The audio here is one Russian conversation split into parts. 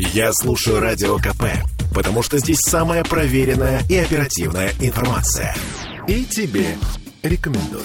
Я слушаю Радио КП, потому что здесь самая проверенная и оперативная информация. И тебе рекомендую.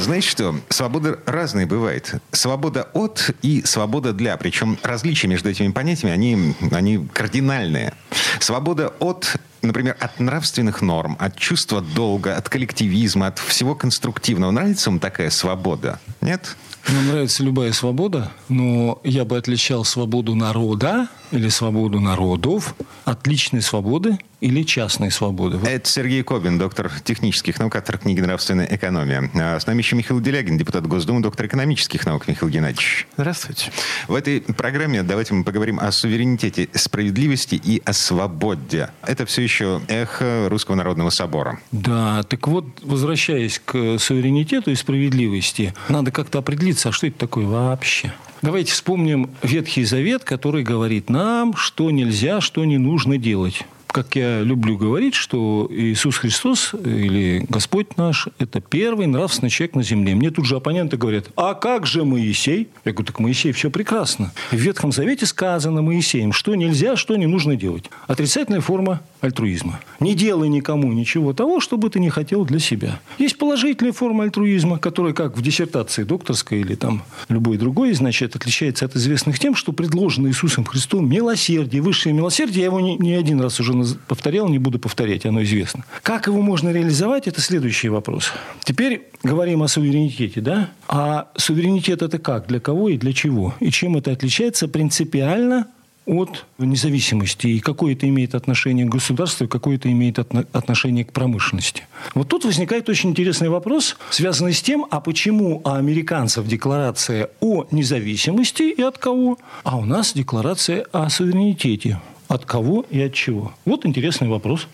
Знаете что? Свобода разная бывает. Свобода от и свобода для. Причем различия между этими понятиями, они кардинальные. Свобода от, например, от нравственных норм, от чувства долга, от коллективизма, от всего конструктивного. Нравится вам такая свобода? Нет? Мне нравится любая свобода, но я бы отличал свободу народа или свободу народов от личной свободы или частной свободы. Это Сергей Кобин, доктор технических наук, автор книги «Нравственная экономия». С нами еще Михаил Делягин, депутат Госдумы, доктор экономических наук. Михаил Геннадьевич. Здравствуйте. В этой программе давайте мы поговорим о суверенитете, справедливости и о свободе. Это все еще эхо Русского Народного Собора. Да, так вот, возвращаясь к суверенитету и справедливости, надо как-то определиться, а что это такое вообще? Давайте вспомним Ветхий Завет, который говорит нам, что нельзя, что не нужно делать. Как я люблю говорить, что Иисус Христос или Господь наш – это первый нравственный человек на земле. Мне тут же оппоненты говорят, а как же Моисей? Я говорю, так Моисей все прекрасно. В Ветхом Завете сказано Моисеем, что нельзя, что не нужно делать. Отрицательная форма альтруизма. Не делай никому ничего того, что бы ты не хотел для себя. Есть положительная форма альтруизма, которая, как в диссертации докторской или там любой другой, значит, отличается от известных тем, что предложено Иисусом Христом милосердие, высшее милосердие. Я его не один раз уже повторял, не буду повторять, оно известно. Как его можно реализовать, это следующий вопрос. Теперь говорим о суверенитете, да? А суверенитет это как, для кого и для чего? И чем это отличается принципиально от независимости? И какое это имеет отношение к государству, и какое это имеет отношение к промышленности? Вот тут возникает очень интересный вопрос, связанный с тем, а почему у американцев декларация о независимости и от кого, а у нас декларация о суверенитете. От кого и от чего? Вот интересный вопрос.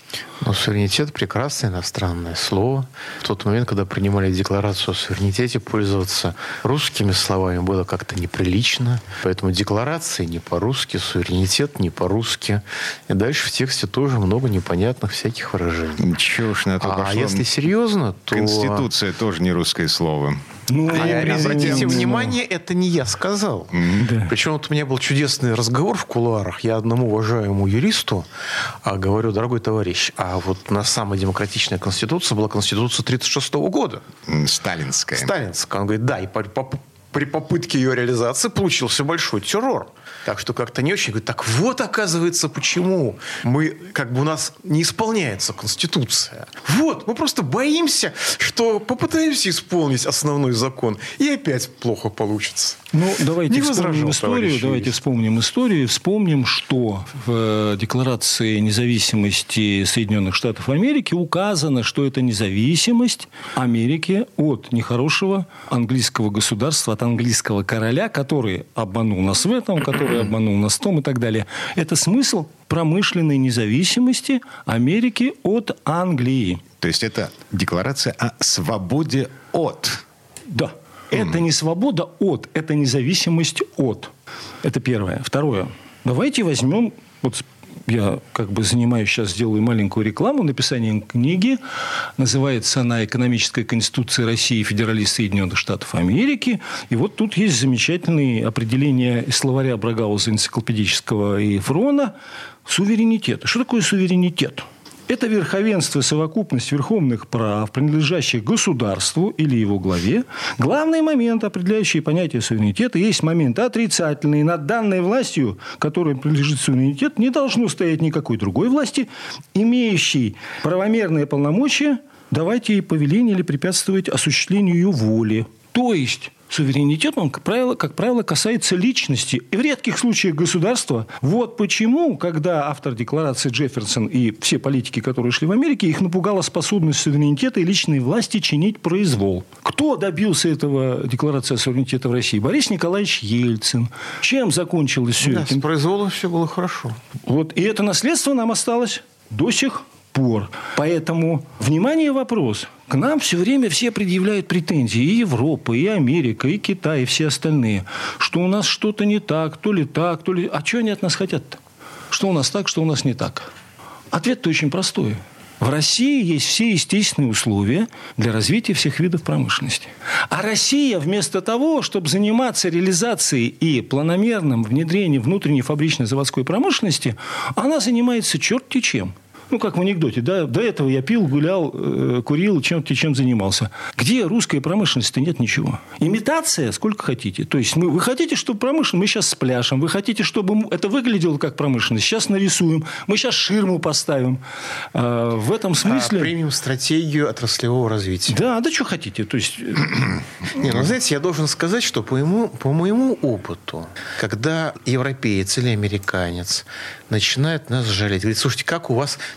Ну, суверенитет – прекрасное иностранное слово. В тот момент, когда принимали декларацию о суверенитете, пользоваться русскими словами было как-то неприлично. Поэтому декларации не по-русски, суверенитет не по-русски. И дальше в тексте тоже много непонятных всяких выражений. Чего ж на то пошло? А если серьезно, то... Конституция тоже не русское слово. Ну, обратите внимание, это не я сказал. Да. Причем вот у меня был чудесный разговор в кулуарах. Я одному уважаемому юристу говорю, дорогой товарищ, а вот у нас самая демократичная конституция была конституция 1936 года. Сталинская. Сталинская. Он говорит, да, и при попытке ее реализации получился большой террор. Так что как-то не очень. Говорит, так вот, оказывается, почему мы, как бы у нас не исполняется Конституция. Вот, мы просто боимся, что попытаемся исполнить основной закон, и опять плохо получится. Ну, давайте вспомним историю. Вспомним, что в Декларации независимости Соединенных Штатов Америки указано, что это независимость Америки от нехорошего английского государства, от английского короля, который обманул нас в этом, который обманул нас в том и так далее. Это смысл промышленной независимости Америки от Англии. То есть это декларация о свободе от. Да. Это не свобода от, это независимость от. Это первое. Второе. Давайте возьмем... Вот я как бы занимаюсь сейчас, делаю маленькую рекламу написанием книги. Называется она «Экономическая конституция России и федерализм Соединенных Штатов Америки». И вот тут есть замечательные определения из словаря Брокгауза, энциклопедического и Ефрона. Суверенитет. Что такое суверенитет? Это верховенство и совокупность верховных прав, принадлежащих государству или его главе. Главный момент, определяющий понятие суверенитета, есть момент отрицательный. Над данной властью, которой принадлежит суверенитет, не должно стоять никакой другой власти, имеющей правомерные полномочия, давать ей повеление или препятствовать осуществлению ее воли. То есть... Суверенитет, он, как правило, касается личности. И в редких случаях государства. Вот почему, когда автор декларации Джефферсон и все политики, которые шли в Америке, их напугала способность суверенитета и личной власти чинить произвол. Кто добился этого декларации о суверенитете в России? Борис Николаевич Ельцин. Чем закончилось все это? С произволом все было хорошо. Вот. И это наследство нам осталось до сих пор. Поэтому, внимание, вопрос. К нам все время все предъявляют претензии. И Европа, и Америка, и Китай, и все остальные. Что у нас что-то не так, то ли так, то ли... А что они от нас хотят-то? Что у нас так, что у нас не так? Ответ-то очень простой. В России есть все естественные условия для развития всех видов промышленности. А Россия вместо того, чтобы заниматься реализацией и планомерным внедрением внутренней фабрично-заводской промышленности, она занимается черти чем. Ну, как в анекдоте, да, до этого я пил, гулял, курил, чем занимался. Где русская промышленность-то? Нет ничего. Имитация сколько хотите. То есть, вы хотите, чтобы промышленность? Мы сейчас спляшем. Вы хотите, чтобы это выглядело как промышленность? Сейчас нарисуем. Мы сейчас ширму поставим. В этом смысле... примем стратегию отраслевого развития. Да, что хотите. То есть... знаете, я должен сказать, что по моему опыту, когда европеец или американец начинает нас жалеть, говорит, слушайте,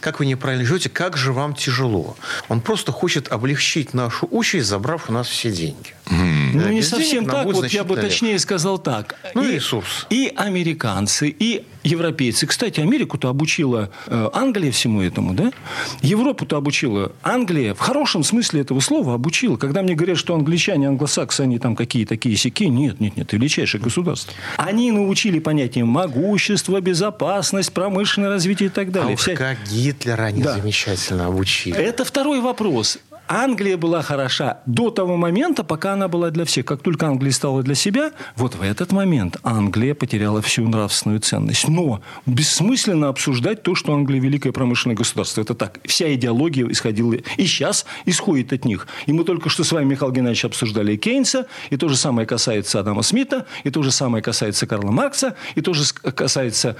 как вы неправильно живете, как же вам тяжело. Он просто хочет облегчить нашу участь, забрав у нас все деньги. Ну, не совсем так. Вот я бы точнее сказал так. Ресурс. И американцы, и европейцы. Кстати, Америку-то обучила Англия всему этому, да? Европу-то обучила Англия. В хорошем смысле этого слова обучила. Когда мне говорят, что англичане, англосаксы, они там какие такие сяки. Нет. Величайшее государство. Они научили понятиям могущество, безопасность, промышленное развитие и так далее. Как Гитлера они замечательно обучили. Это второй вопрос. Англия была хороша до того момента, пока она была для всех. Как только Англия стала для себя, вот в этот момент Англия потеряла всю нравственную ценность. Но бессмысленно обсуждать то, что Англия великое промышленное государство. Это так. Вся идеология исходила и сейчас исходит от них. И мы только что с вами, Михаил Геннадьевич, обсуждали Кейнса. И то же самое касается Адама Смита. И то же самое касается Карла Маркса. И то же касается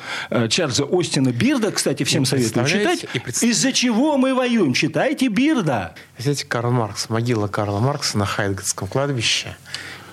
Чарльза Остина Бирда. Кстати, всем советую читать. Из-за чего мы воюем? Читайте Бирда. Карл Маркс. Могила Карла Маркса на Хайгейтском кладбище.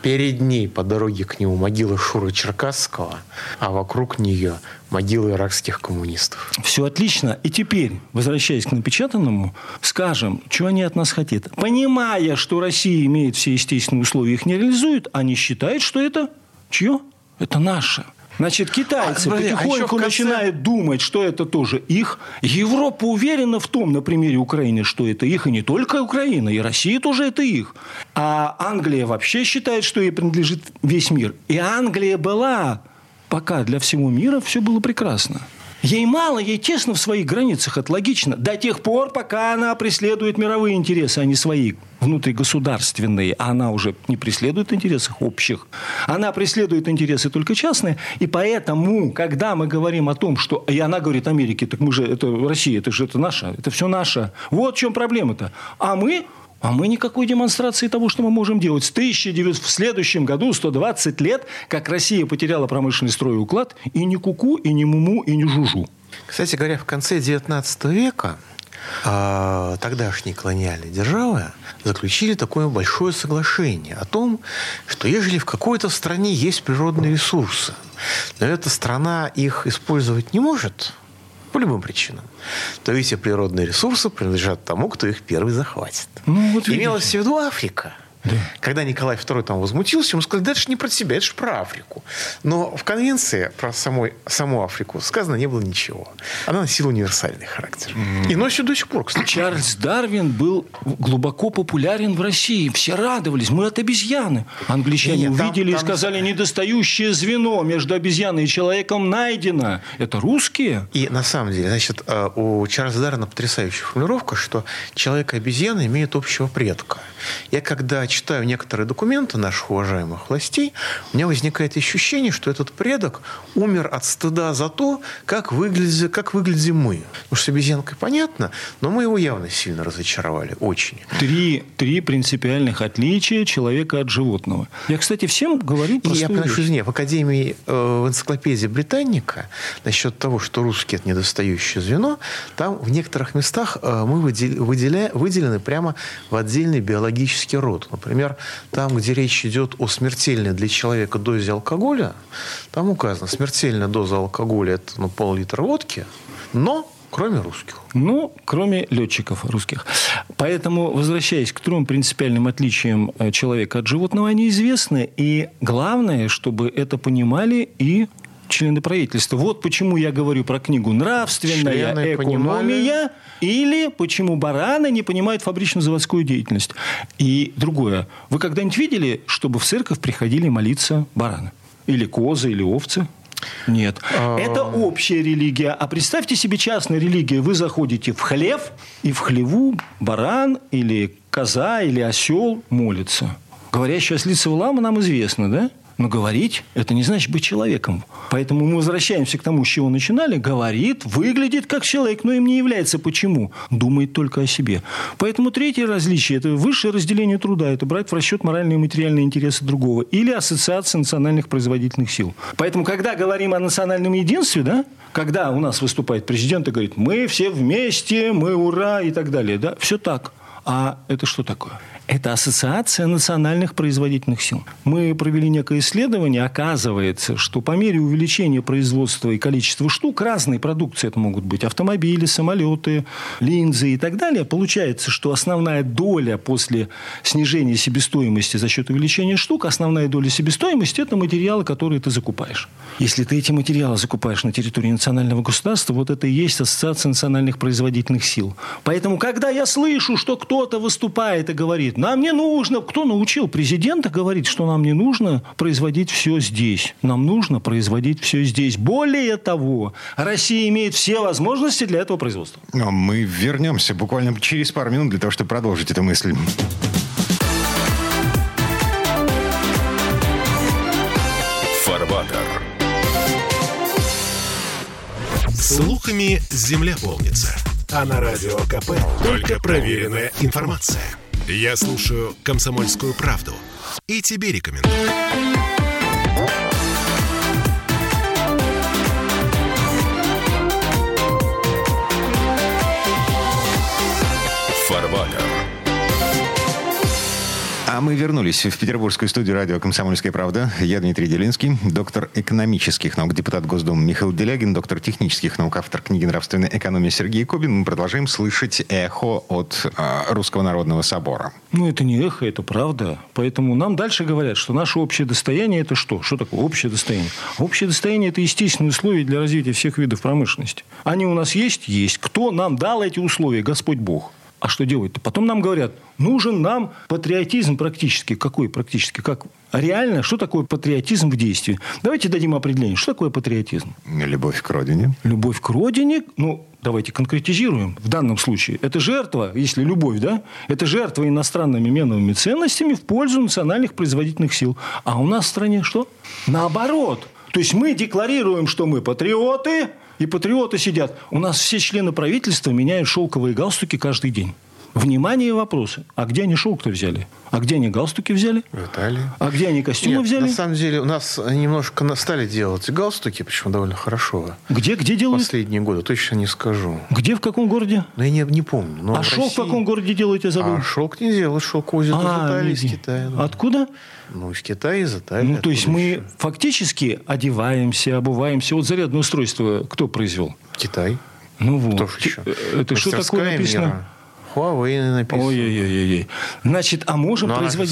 Перед ней по дороге к нему могила Шуры Черкасского, а вокруг нее могила иракских коммунистов. Все отлично. И теперь, возвращаясь к напечатанному, скажем, чего они от нас хотят. Понимая, что Россия имеет все естественные условия, их не реализуют, они считают, что это чье? Это наше. Значит, китайцы потихоньку начинают думать, что это тоже их. Европа уверена в том, на примере Украины, что это их. И не только Украина, и Россия тоже это их. А Англия вообще считает, что ей принадлежит весь мир. И Англия была, пока для всего мира все было прекрасно. Ей мало, ей тесно в своих границах, это логично. До тех пор, пока она преследует мировые интересы, а не свои внутригосударственные. Она уже не преследует интересы общих. Она преследует интересы только частные. И поэтому, когда мы говорим о том, что... И она говорит Америке, так мы же... Это Россия, это же это наше, это все наше. Вот в чем проблема-то. А мы никакой демонстрации того, что мы можем делать. В следующем году 120 лет, как Россия потеряла промышленный строй и уклад, и ни куку, и ни муму, и ни жужу. Кстати говоря, в конце XIX века тогдашние колониальные державы заключили такое большое соглашение о том, что ежели в какой-то стране есть природные ресурсы, но эта страна их использовать не может... по любым причинам, то эти природные ресурсы принадлежат тому, кто их первый захватит. Имелось в виду Африка. Да. Когда Николай II там возмутился, ему сказали, да это же не про себя, это же про Африку. Но в конвенции про саму Африку сказано не было ничего. Она носила универсальный характер. И носит до сих пор, кстати. Чарльз Дарвин был глубоко популярен в России. Все радовались. Мы от обезьяны. Англичане увидели и сказали, недостающее звено между обезьяной и человеком найдено. Это русские. И на самом деле, значит, у Чарльза Дарвина потрясающая формулировка, что человек и обезьяна имеют общего предка. Я когда читаю некоторые документы наших уважаемых властей, у меня возникает ощущение, что этот предок умер от стыда за то, как выглядим мы. Потому что с обезьянкой понятно, но мы его явно сильно разочаровали. Очень. Три принципиальных отличия человека от животного. Я, кстати, всем говорю простую вещь. Я приношу извинения. В Академии, в энциклопедии Британника, насчет того, что русские – это недостающее звено, там в некоторых местах мы выделены прямо в отдельный биологический род. Например, там, где речь идет о смертельной для человека дозе алкоголя, там указано, смертельная доза алкоголя – это пол-литра водки, но кроме русских. Кроме летчиков русских. Поэтому, возвращаясь к трем принципиальным отличиям человека от животного, они известны. И главное, чтобы это понимали и члены правительства. Вот почему я говорю про книгу «Нравственная члены экономия» понимали. Или почему бараны не понимают фабрично-заводскую деятельность. И другое. Вы когда-нибудь видели, чтобы в церковь приходили молиться бараны? Или козы, или овцы? Нет. Это общая религия. А представьте себе частную религию. Вы заходите в хлев, и в хлеву баран или коза или осел молится. Говорящая ослица Валаама нам известна, да? Но говорить – это не значит быть человеком. Поэтому мы возвращаемся к тому, с чего начинали. Говорит, выглядит как человек, но им не является. Почему? Думает только о себе. Поэтому третье различие – это высшее разделение труда. Это брать в расчет моральные и материальные интересы другого. Или ассоциация национальных производительных сил. Поэтому, когда говорим о национальном единстве, да, когда у нас выступает президент и говорит, мы все вместе, мы ура и так далее. Да, все так. А это что такое? Это ассоциация национальных производительных сил. Мы провели некое исследование. Оказывается, что по мере увеличения производства и количества штук, разные продукции, это могут быть автомобили, самолеты, линзы и так далее, получается, что основная доля после снижения себестоимости за счет увеличения штук, основная доля себестоимости – это материалы, которые ты закупаешь. Если ты эти материалы закупаешь на территории национального государства, вот это и есть ассоциация национальных производительных сил. Поэтому, когда я слышу, что кто-то выступает и говорит, нам не нужно. Кто научил президента говорить, что нам не нужно производить все здесь? Нам нужно производить все здесь. Более того, Россия имеет все возможности для этого производства. Мы вернемся буквально через пару минут для того, чтобы продолжить эту мысль. Фарватер. Слухами земля полнится. А на радио КП только проверенная информация. Я слушаю «Комсомольскую правду» и тебе рекомендую. Фарватер. А мы вернулись в петербургскую студию радио «Комсомольская правда». Я Дмитрий Делинский, доктор экономических наук, депутат Госдумы Михаил Делягин, доктор технических наук, автор книги «Нравственная экономия» Сергей Кобин. Мы продолжаем слышать эхо от Русского Народного Собора. Ну, это не эхо, это правда. Поэтому нам дальше говорят, что наше общее достояние – это что? Что такое общее достояние? Общее достояние – это естественные условия для развития всех видов промышленности. Они у нас есть? Есть. Кто нам дал эти условия? Господь Бог. А что делать-то? Потом нам говорят, нужен нам патриотизм практически. Какой практически? Как? Реально, что такое патриотизм в действии? Давайте дадим определение. Что такое патриотизм? Любовь к родине. Любовь к родине. Ну, давайте конкретизируем. В данном случае это жертва, если любовь, да? Это жертва иностранными меновыми ценностями в пользу национальных производительных сил. А у нас в стране что? Наоборот. То есть мы декларируем, что мы патриоты, и патриоты сидят. У нас все члены правительства меняют шелковые галстуки каждый день. Внимание и вопросы. А где они шелк-то взяли? А где они галстуки взяли? В Италии. А где они костюмы взяли? На самом деле у нас немножко стали делать галстуки, причем довольно хорошо. Где делают? Последние годы, точно не скажу. Где, в каком городе? Ну, я не помню. Но а в шелк России... в каком городе делают, я забыл? А шелк не делают, шелк возят из Италии, из Китая. Да. Откуда? Ну, из Китая, из Италии. Ну, то есть мы еще фактически одеваемся, обуваемся. Вот зарядное устройство кто произвел? Китай. Ну вот. Кто еще? Это что такое написано? Мира. Хуавей написано. Ой-ой-ой. Значит, а можем производить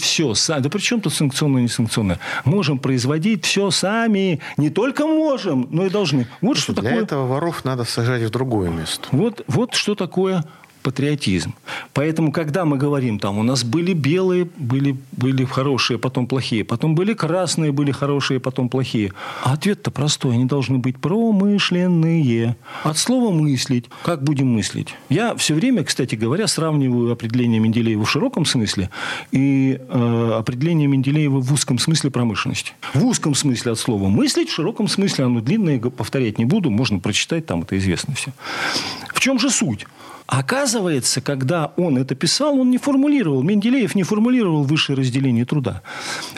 все сами. Да при чем тут санкционное и несанкционное? Можем производить все сами. Не только можем, но и должны. Вот что такое. Для этого воров надо сажать в другое место. Вот что такое патриотизм. Поэтому, когда мы говорим, там у нас были белые, были хорошие, потом плохие, потом были красные, были хорошие, потом плохие. А ответ-то простой. Они должны быть промышленные. От слова мыслить. Как будем мыслить? Я все время, кстати говоря, сравниваю определение Менделеева в широком смысле и определение Менделеева в узком смысле промышленности. В узком смысле от слова мыслить, в широком смысле оно длинное, повторять не буду, можно прочитать, там это известно все. В чем же суть? Оказывается, когда он это писал, он не формулировал. Менделеев не формулировал высшее разделение труда.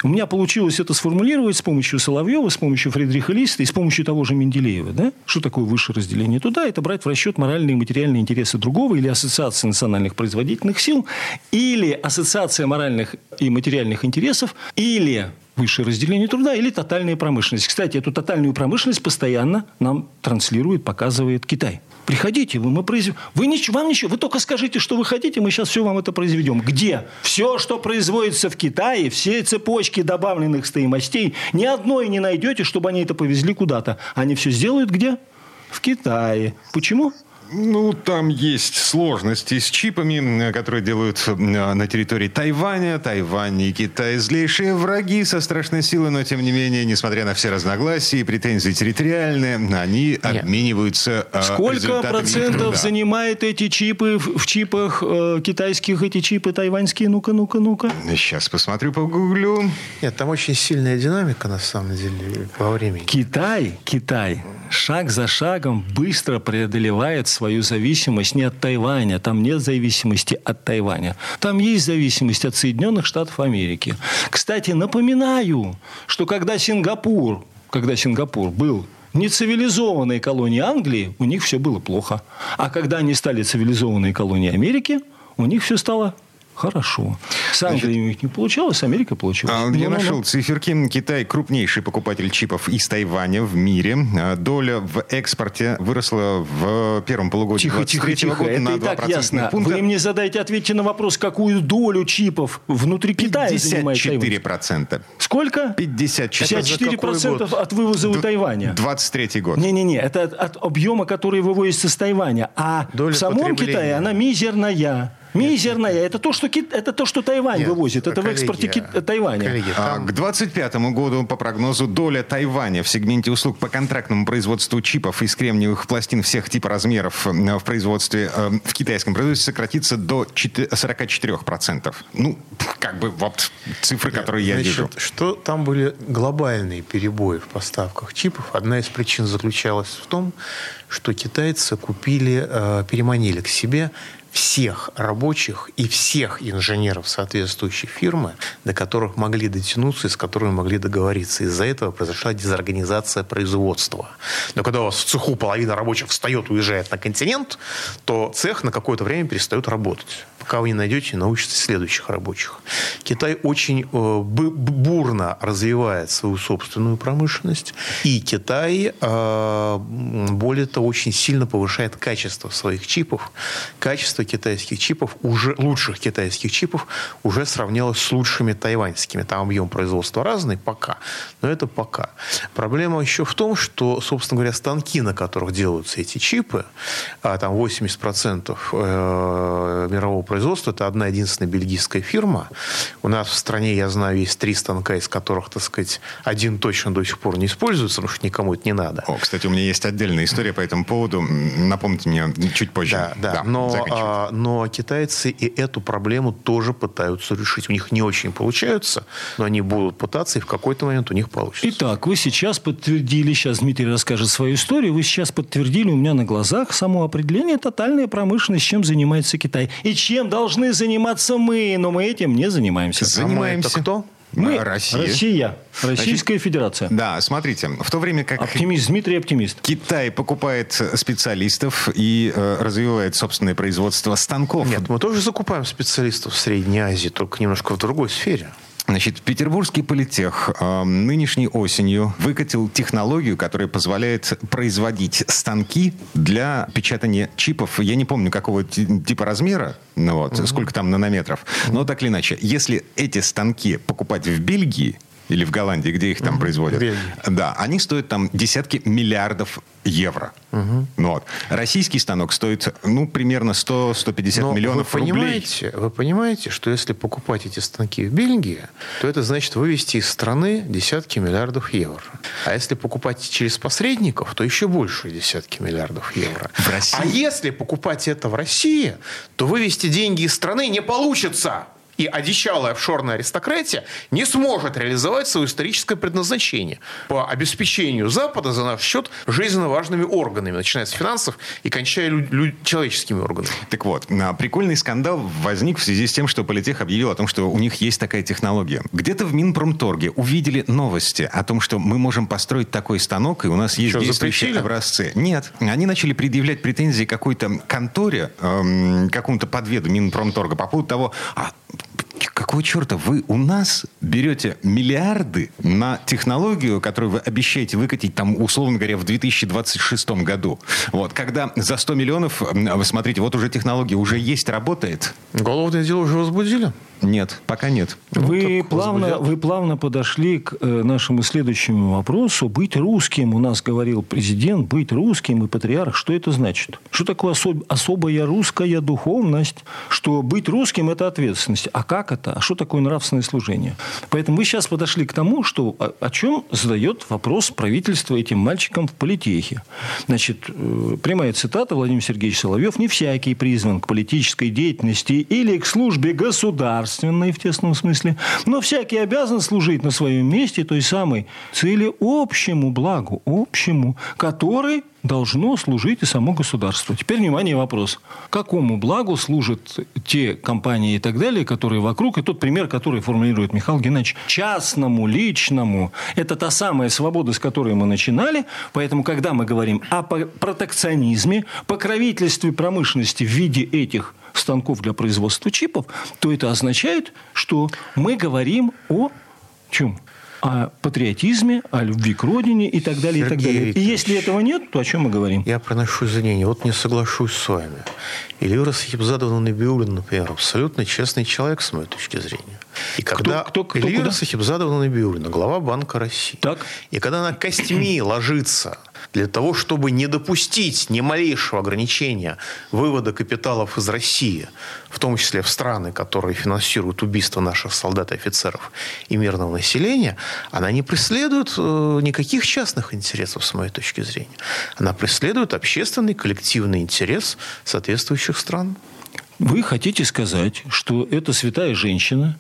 У меня получилось это сформулировать с помощью Соловьева, с помощью Фридриха Листа и с помощью того же Менделеева. Да? Что такое высшее разделение труда? Это брать в расчет моральные и материальные интересы другого или ассоциации национальных производительных сил, или ассоциация моральных и материальных интересов, или высшее разделение труда, или тотальная промышленность. Кстати, эту тотальную промышленность постоянно нам транслирует, показывает Китай. Приходите, вы, мы произведем. Вам ничего, вы только скажите, что вы хотите, мы сейчас все вам это произведем. Где? Все, что производится в Китае, все цепочки добавленных стоимостей, ни одной не найдете, чтобы они это повезли куда-то. Они все сделают где? В Китае. Почему? Ну, там есть сложности с чипами, которые делают на территории Тайваня. Тайвань и Китай злейшие враги со страшной силой, но, тем не менее, несмотря на все разногласия и претензии территориальные, они обмениваются результатами труда. Сколько процентов занимает эти чипы в чипах китайских, эти чипы тайваньские? Ну-ка. Сейчас посмотрю, погуглю. Нет, там очень сильная динамика, на самом деле, во времени. Китай шаг за шагом быстро преодолевает свою зависимость не от Тайваня. Там нет зависимости от Тайваня. Там есть зависимость от Соединенных Штатов Америки. Кстати, напоминаю, что когда Сингапур был нецивилизованной колонией Англии, у них все было плохо. А когда они стали цивилизованной колонией Америки, у них все стало хорошо. С Англией у них не получалось, с Америкой получилось. Я нашел циферки. Китай – крупнейший покупатель чипов из Тайваня в мире. Доля в экспорте выросла в первом полугодии 2023 года на 2% пункта. Вы мне ответьте на вопрос, какую долю чипов внутри Китая занимает Тайвань. 54%. Сколько? 54% от вывоза у Тайваня. 23 год. Не-не-не, это от объема, который вывозится с Тайваня. А доля в самом Китае она мизерная. Это то, что Тайвань вывозит. Это в экспорте Тайваня. К 2025 году, по прогнозу, доля Тайваня в сегменте услуг по контрактному производству чипов из кремниевых пластин всех типов размеров в китайском производстве сократится до 44%. Ну, вот цифры, которые я вижу. Что там были глобальные перебои в поставках чипов. Одна из причин заключалась в том, что китайцы переманили к себе всех рабочих и всех инженеров соответствующей фирмы, до которых могли дотянуться и с которыми могли договориться. Из-за этого произошла дезорганизация производства. Но когда у вас в цеху половина рабочих встает, уезжает на континент, то цех на какое-то время перестает работать. Пока вы не найдете, научитесь следующих рабочих. Китай очень бурно развивает свою собственную промышленность. И Китай, более того, очень сильно повышает качество своих чипов. Качество китайских чипов, лучших китайских чипов, уже сравнялось с лучшими тайваньскими. Там объем производства разный пока, но это пока. Проблема еще в том, что, собственно говоря, станки, на которых делаются эти чипы, а там 80% мирового производства, это одна единственная бельгийская фирма. У нас в стране, я знаю, есть 3 станка, из которых, один точно до сих пор не используется, потому что никому это не надо. Кстати, у меня есть отдельная история по этому поводу. Напомните мне чуть позже. Но китайцы и эту проблему тоже пытаются решить. У них не очень получается, но они будут пытаться, и в какой-то момент у них получится. Итак, вы сейчас подтвердили, сейчас Дмитрий расскажет свою историю, вы сейчас подтвердили у меня на глазах само определение тотальная промышленность, чем занимается Китай. И чем должны заниматься мы, но мы этим не занимаемся. Занимаемся. А мы это кто? Мы Россия. Российская Федерация. Да, смотрите, в то время как... Дмитрий оптимист. Китай покупает специалистов и развивает собственное производство станков. Нет, мы тоже закупаем специалистов в Средней Азии, только немножко в другой сфере. Петербургский политех нынешней осенью выкатил технологию, которая позволяет производить станки для печатания чипов. Я не помню, какого типа размера, сколько там нанометров. Но так или иначе, если эти станки покупать в Бельгии или в Голландии, где их там производят, они стоят там десятки миллиардов евро. Российский станок стоит примерно 100-150 миллионов рублей. Вы понимаете, что если покупать эти станки в Бельгии, то это значит вывести из страны десятки миллиардов евро. А если покупать через посредников, то еще больше десятки миллиардов евро. А если покупать это в России, то вывести деньги из страны не получится. И одичалая офшорная аристократия не сможет реализовать свое историческое предназначение по обеспечению Запада за наш счет жизненно важными органами, начиная с финансов и кончая человеческими органами. Так вот, прикольный скандал возник в связи с тем, что политех объявил о том, что у них есть такая технология. Где-то в Минпромторге увидели новости о том, что мы можем построить такой станок, и у нас есть действующие образцы. Нет, они начали предъявлять претензии какой-то конторе, какому-то подведу Минпромторга по поводу того... Какого черта вы у нас берете миллиарды на технологию, которую вы обещаете выкатить, условно говоря, в 2026 году? Когда за 100 миллионов, вы смотрите, уже технология уже есть, работает. Уголовное дело уже возбудили. Нет, пока нет. Вы плавно подошли к нашему следующему вопросу. Быть русским, у нас говорил президент, быть русским и патриарх, что это значит? Что такое особая русская духовность? Что быть русским – это ответственность. А как это? А что такое нравственное служение? Поэтому мы сейчас подошли к тому, что, о чем задает вопрос правительство этим мальчикам в политехе. Значит, прямая цитата Владимир Сергеевич Соловьев: «Не всякий призван к политической деятельности или к службе государственной в тесном смысле, но всякий обязан служить на своем месте той самой цели, общему благу, общему, который должно служить и само государство». Теперь, внимание, вопрос. Какому благу служат те компании и так далее, которые вокруг? И тот пример, который формулирует Михаил Геннадьевич. Частному, личному. Это та самая свобода, с которой мы начинали. Поэтому, когда мы говорим о протекционизме, покровительстве промышленности в виде этих станков для производства чипов, то это означает, что мы говорим о чем? О патриотизме, о любви к родине и так далее, Сергей и так далее. Викторович, и если этого нет, то о чем мы говорим? Я проношу извинения. Вот не соглашусь с вами. Элира Сахипзадовна Набиулина, например, абсолютно честный человек, с моей точки зрения. И когда Элира Сахипзадовна Набиулина, глава Банка России, так? И когда она костьми ложится для того, чтобы не допустить ни малейшего ограничения вывода капиталов из России, в том числе в страны, которые финансируют убийство наших солдат и офицеров и мирного населения, она не преследует никаких частных интересов, с моей точки зрения. Она преследует общественный, коллективный интерес соответствующих стран. Вы хотите сказать, что эта святая женщина,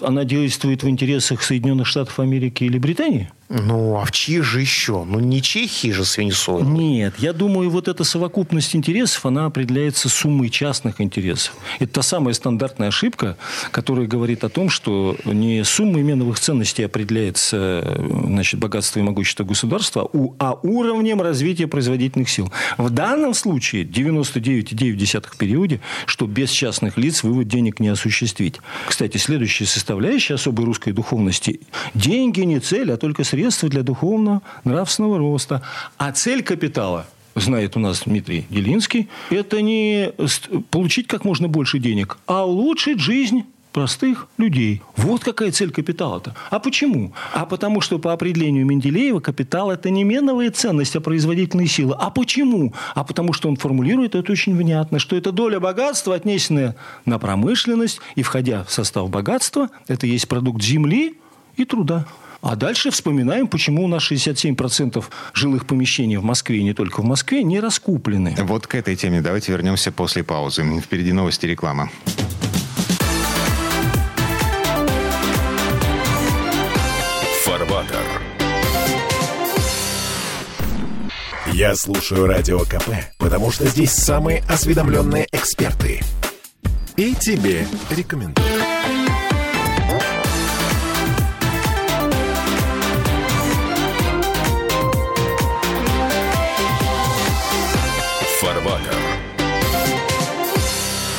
она действует в интересах Соединенных Штатов Америки или Британии? Ну, а в чьи же еще? Ну, не Чехии же свинцовые. Нет, я думаю, эта совокупность интересов, она определяется суммой частных интересов. Это та самая стандартная ошибка, которая говорит о том, что не суммой меновых ценностей определяется, богатство и могущество государства, а уровнем развития производительных сил. В данном случае 99,9 в периоде, что без частных лиц вывод денег не осуществить. Кстати, следующая составляющая особой русской духовности – деньги не цель, а только средства. Средства для духовного, нравственного роста. А цель капитала, знает у нас Дмитрий Делинский, это не получить как можно больше денег, а улучшить жизнь простых людей. Вот какая цель капитала-то. А почему? А потому что по определению Менделеева капитал – это не меновая ценность, а производительные силы. А почему? А потому что он формулирует это очень внятно, что это доля богатства, отнесенная на промышленность, и, входя в состав богатства, это есть продукт земли и труда. А дальше вспоминаем, почему у нас 67% жилых помещений в Москве, и не только в Москве, не раскуплены. Вот к этой теме давайте вернемся после паузы. Впереди новости, реклама. Фарватер. Я слушаю Радио КП, потому что здесь самые осведомленные эксперты. И тебе рекомендую.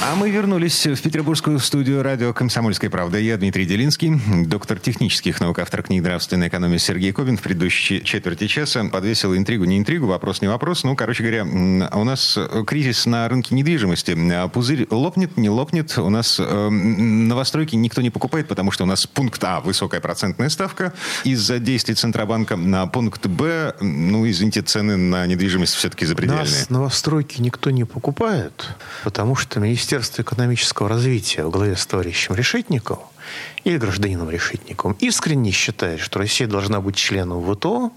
А мы вернулись в петербургскую студию радио «Комсомольская правда». Я Дмитрий Делинский, доктор технических наук, автор книг «Нравственная экономия» Сергей Кобин. В предыдущей четверти часа подвесил интригу, не интригу, вопрос, не вопрос. Ну, короче говоря, у нас кризис на рынке недвижимости. Пузырь лопнет, не лопнет. У нас новостройки никто не покупает, потому что у нас пункт А – высокая процентная ставка из-за действий Центробанка. На пункт Б, извините, цены на недвижимость все-таки запредельные. У нас новостройки никто не покупает, потому что Министерство экономического развития во главе с товарищем Решетниковым или гражданином Решетниковым искренне считает, что Россия должна быть членом ВТО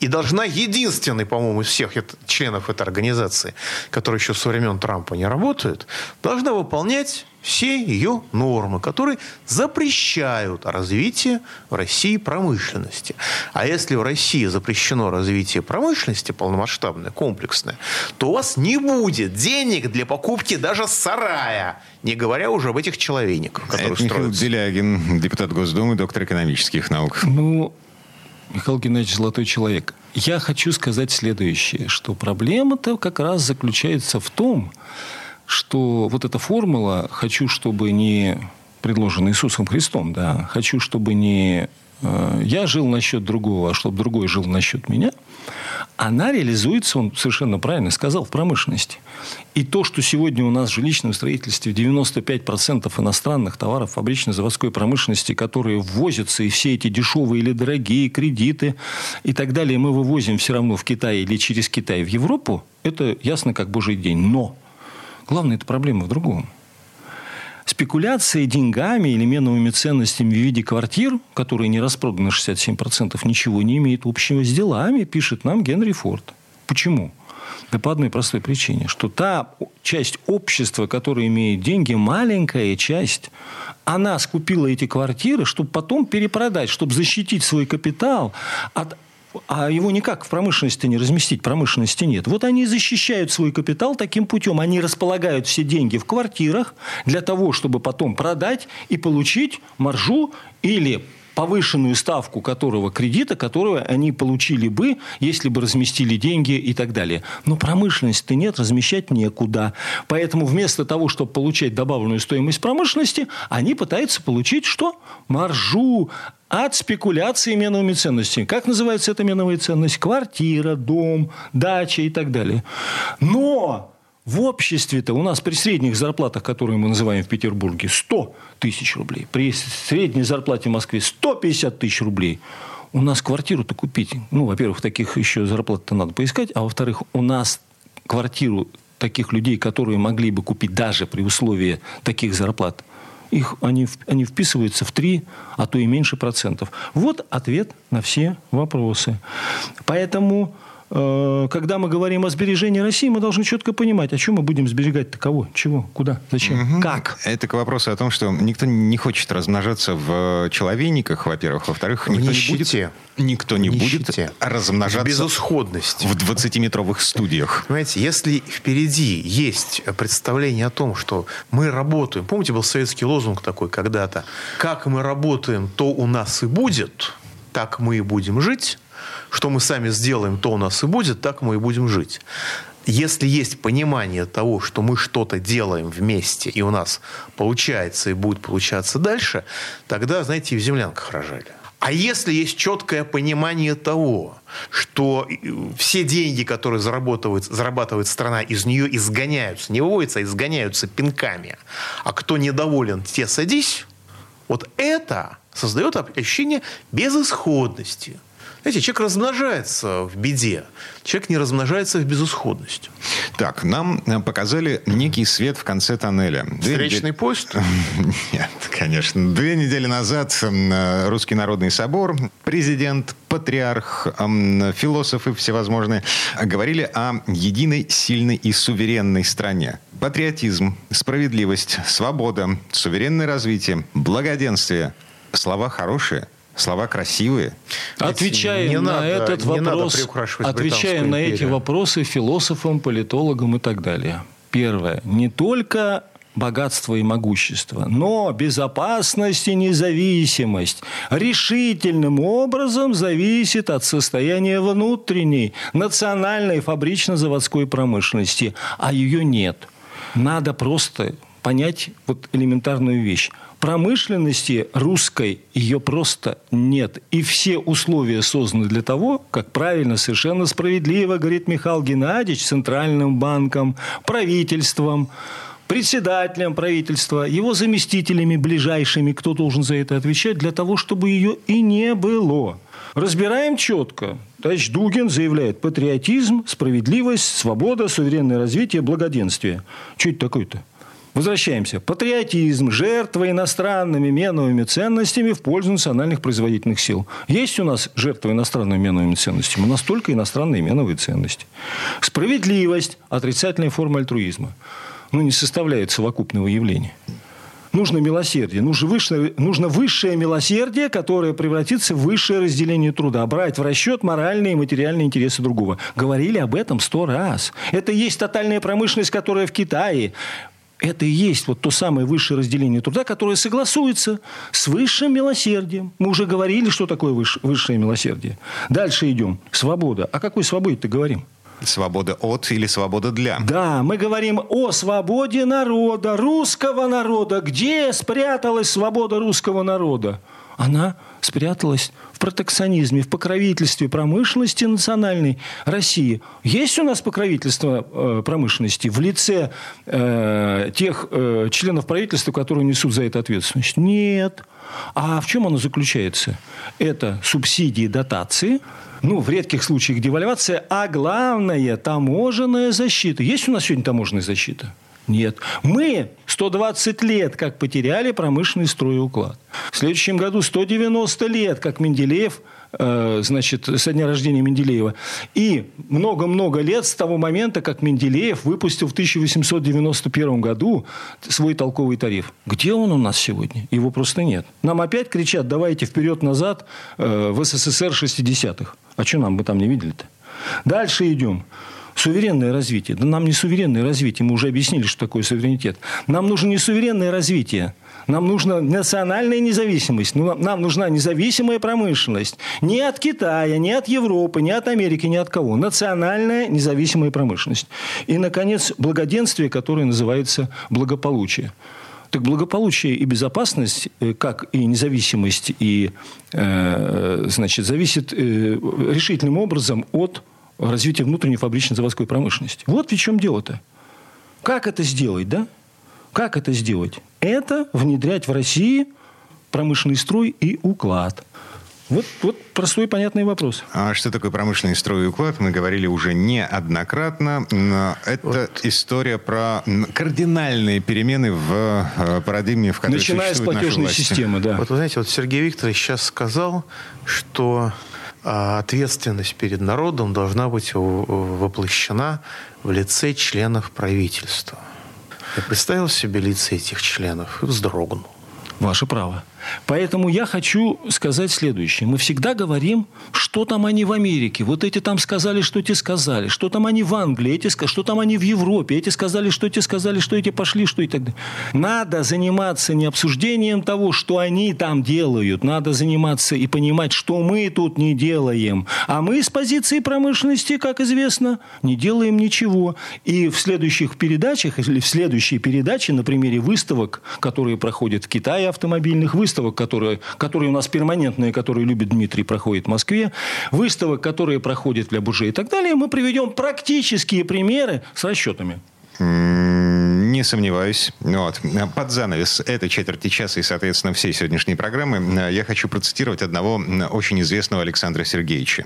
и должна единственной, по-моему, из всех членов этой организации, которая еще со времен Трампа не работает, должна выполнять все ее нормы, которые запрещают развитие в России промышленности. А если в России запрещено развитие промышленности полномасштабное, комплексное, то у вас не будет денег для покупки даже сарая, не говоря уже об этих человейниках, которые строятся. Михаил Делягин, депутат Госдумы, доктор экономических наук. Михаил Геннадьевич, золотой человек. Я хочу сказать следующее, что проблема-то как раз заключается в том, что эта формула «хочу, чтобы не...» предложена Иисусом Христом, да, «хочу, чтобы не я жил насчет другого, а чтобы другой жил насчет меня», она реализуется, он совершенно правильно сказал, в промышленности. И то, что сегодня у нас в жилищном строительстве 95% иностранных товаров фабрично-заводской промышленности, которые ввозятся, и все эти дешевые или дорогие кредиты и так далее, мы вывозим все равно в Китай или через Китай в Европу, это ясно как божий день. Но главная эта проблема в другом. Спекуляции деньгами или меновыми ценностями в виде квартир, которые не распроданы 67%, ничего не имеет общего с делами, пишет нам Генри Форд. Почему? Да по одной простой причине, что та часть общества, которая имеет деньги, маленькая часть, она скупила эти квартиры, чтобы потом перепродать, чтобы защитить свой капитал от... А его никак в промышленности не разместить, промышленности нет. Вот они защищают свой капитал таким путем. Они располагают все деньги в квартирах для того, чтобы потом продать и получить маржу или повышенную ставку кредита, которого они получили бы, если бы разместили деньги и так далее. Но промышленности-то нет, размещать некуда. Поэтому вместо того, чтобы получать добавленную стоимость промышленности, они пытаются получить что? Маржу от спекуляции меновыми ценностями. Как называется эта меновая ценность? Квартира, дом, дача и так далее. Но... В обществе-то у нас при средних зарплатах, которые мы называем в Петербурге, 100 тысяч рублей. При средней зарплате в Москве 150 тысяч рублей. У нас квартиру-то купить. Ну, во-первых, таких еще зарплат-то надо поискать. А во-вторых, у нас квартиру таких людей, которые могли бы купить даже при условии таких зарплат, они вписываются в 3, а то и меньше процентов. Вот ответ на все вопросы. Поэтому... Когда мы говорим о сбережении России, мы должны четко понимать, о чем мы будем сберегать-то, кого, чего, куда, зачем, как. Это к вопросу о том, что никто не хочет размножаться в человейниках, во-первых. Во-вторых, никто не будет размножаться безысходность. В 20-метровых студиях. Понимаете, если впереди есть представление о том, что мы работаем... Помните, был советский лозунг такой когда-то? Как мы работаем, то у нас и будет, так мы и будем жить... Что мы сами сделаем, то у нас и будет, так мы и будем жить. Если есть понимание того, что мы что-то делаем вместе, и у нас получается и будет получаться дальше, тогда, знаете, и в землянках рожали. А если есть четкое понимание того, что все деньги, которые зарабатывает страна, из нее изгоняются, не выводятся, а изгоняются пинками, а кто недоволен, те садись, вот это создает ощущение безысходности. Знаете, человек размножается в беде, человек не размножается в безысходности. Так, нам показали некий свет в конце тоннеля. Встречный поезд? Нет, конечно. 2 недели назад Русский Народный Собор, президент, патриарх, философы всевозможные говорили о единой, сильной и суверенной стране. Патриотизм, справедливость, свобода, суверенное развитие, благоденствие. Слова хорошие. Слова красивые. Отвечаем на этот вопрос, отвечаем на эти вопросы философам, политологам и так далее. Первое. Не только богатство и могущество, но безопасность и независимость решительным образом зависит от состояния внутренней национальной фабрично-заводской промышленности, а ее нет. Надо просто понять вот элементарную вещь. Промышленности русской ее просто нет. И все условия созданы для того, как правильно, совершенно справедливо, говорит Михаил Геннадьевич, Центральным банком, правительством, председателем правительства, его заместителями ближайшими, кто должен за это отвечать, для того, чтобы ее и не было. Разбираем четко. Товарищ Дугин заявляет: патриотизм, справедливость, свобода, суверенное развитие, благоденствие. Что это такое-то? Возвращаемся. Патриотизм, жертва иностранными меновыми ценностями в пользу национальных производительных сил. Есть у нас жертва иностранными меновыми ценностями? У нас только иностранные меновые ценности. Справедливость, отрицательная форма альтруизма. Не составляет совокупного явления. Нужно милосердие. Нужно высшее милосердие, которое превратится в высшее разделение труда. Брать в расчет моральные и материальные интересы другого. Говорили об этом 100 раз. Это и есть тотальная промышленность, которая в Китае... Это и есть вот то самое высшее разделение труда, которое согласуется с высшим милосердием. Мы уже говорили, что такое высшее милосердие. Дальше идем. Свобода. О какой свободе-то говорим? Свобода от или свобода для? Да, мы говорим о свободе народа, русского народа. Где спряталась свобода русского народа? она спряталась в протекционизме, в покровительстве промышленности национальной России. Есть у нас покровительство промышленности в лице тех членов правительства, которые несут за это ответственность? Нет. А в чем оно заключается? Это субсидии, дотации, ну, в редких случаях девальвация, а главное – таможенная защита. Есть у нас сегодня таможенная защита? Нет. Мы 120 лет как потеряли промышленный строй и уклад. В следующем году 190 лет, как Менделеев, значит, со дня рождения Менделеева. И много-много лет с того момента, как Менделеев выпустил в 1891 году свой толковый тариф. Где он у нас сегодня? Его просто нет. Нам опять кричат, давайте вперед-назад в СССР 60-х. А что нам бы там не видели-то? Дальше идем. Суверенное развитие. Да нам не суверенное развитие. Мы уже объяснили, что такое суверенитет. Нам нужно не суверенное развитие. Нам нужна национальная независимость. Нам нужна независимая промышленность. Не от Китая, не от Европы, не от Америки, не от кого. Национальная независимая промышленность. И, наконец, благоденствие, которое называется благополучие. Так благополучие и безопасность, как и независимость, и, значит, зависит решительным образом от развитие внутренней фабрично-заводской промышленности. Вот в чем дело-то. Как это сделать, да? Как это сделать? Это внедрять в России промышленный строй и уклад. Вот простой и понятный вопрос. А что такое промышленный строй и уклад, мы говорили уже неоднократно. Это история про кардинальные перемены в парадигме, в которой существует наша власть. Начиная с платежной системы, да. Вот вы знаете, вот Сергей Викторович сейчас сказал, что ответственность перед народом должна быть воплощена в лице членов правительства. Я представил себе лица этих членов и вздрогнул. Ваше право. Поэтому я хочу сказать следующее. Мы всегда говорим, что там они в Америке. Вот эти там сказали, что те сказали. Что там они в Англии, эти сказали, что там они в Европе. Эти сказали, что те сказали, что эти пошли, что и так далее. Надо заниматься не обсуждением того, что они там делают. Надо заниматься и понимать, что мы тут не делаем. А мы с позиции промышленности, как известно, не делаем ничего. И в следующих передачах, или в следующей передаче, на примере выставок, которые проходят в Китае, автомобильных выставок, которые у нас перманентные, которые любит Дмитрий, проходят в Москве, выставок, которые проходят в Лябуже и так далее, мы приведем практические примеры с расчетами. Не сомневаюсь. Вот. Под занавес этой четверти часа и, соответственно, всей сегодняшней программы я хочу процитировать одного очень известного Александра Сергеевича.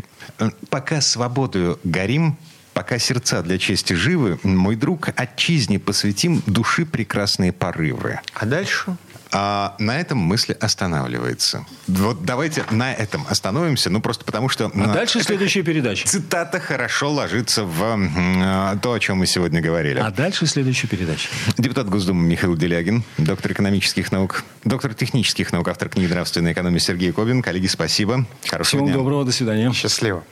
«Пока свободою горим, пока сердца для чести живы, мой друг, отчизне посвятим души прекрасные порывы». А дальше? А на этом мысль останавливается. Вот давайте на этом остановимся, ну просто потому что... А дальше следующая передача. Цитата хорошо ложится в то, о чем мы сегодня говорили. А дальше следующая передача. Депутат Госдумы Михаил Делягин, доктор экономических наук, доктор технических наук, автор книги «Нравственная экономия» Сергей Кобин. Коллеги, спасибо. Хорошего дня. Всего доброго, до свидания. Счастливо.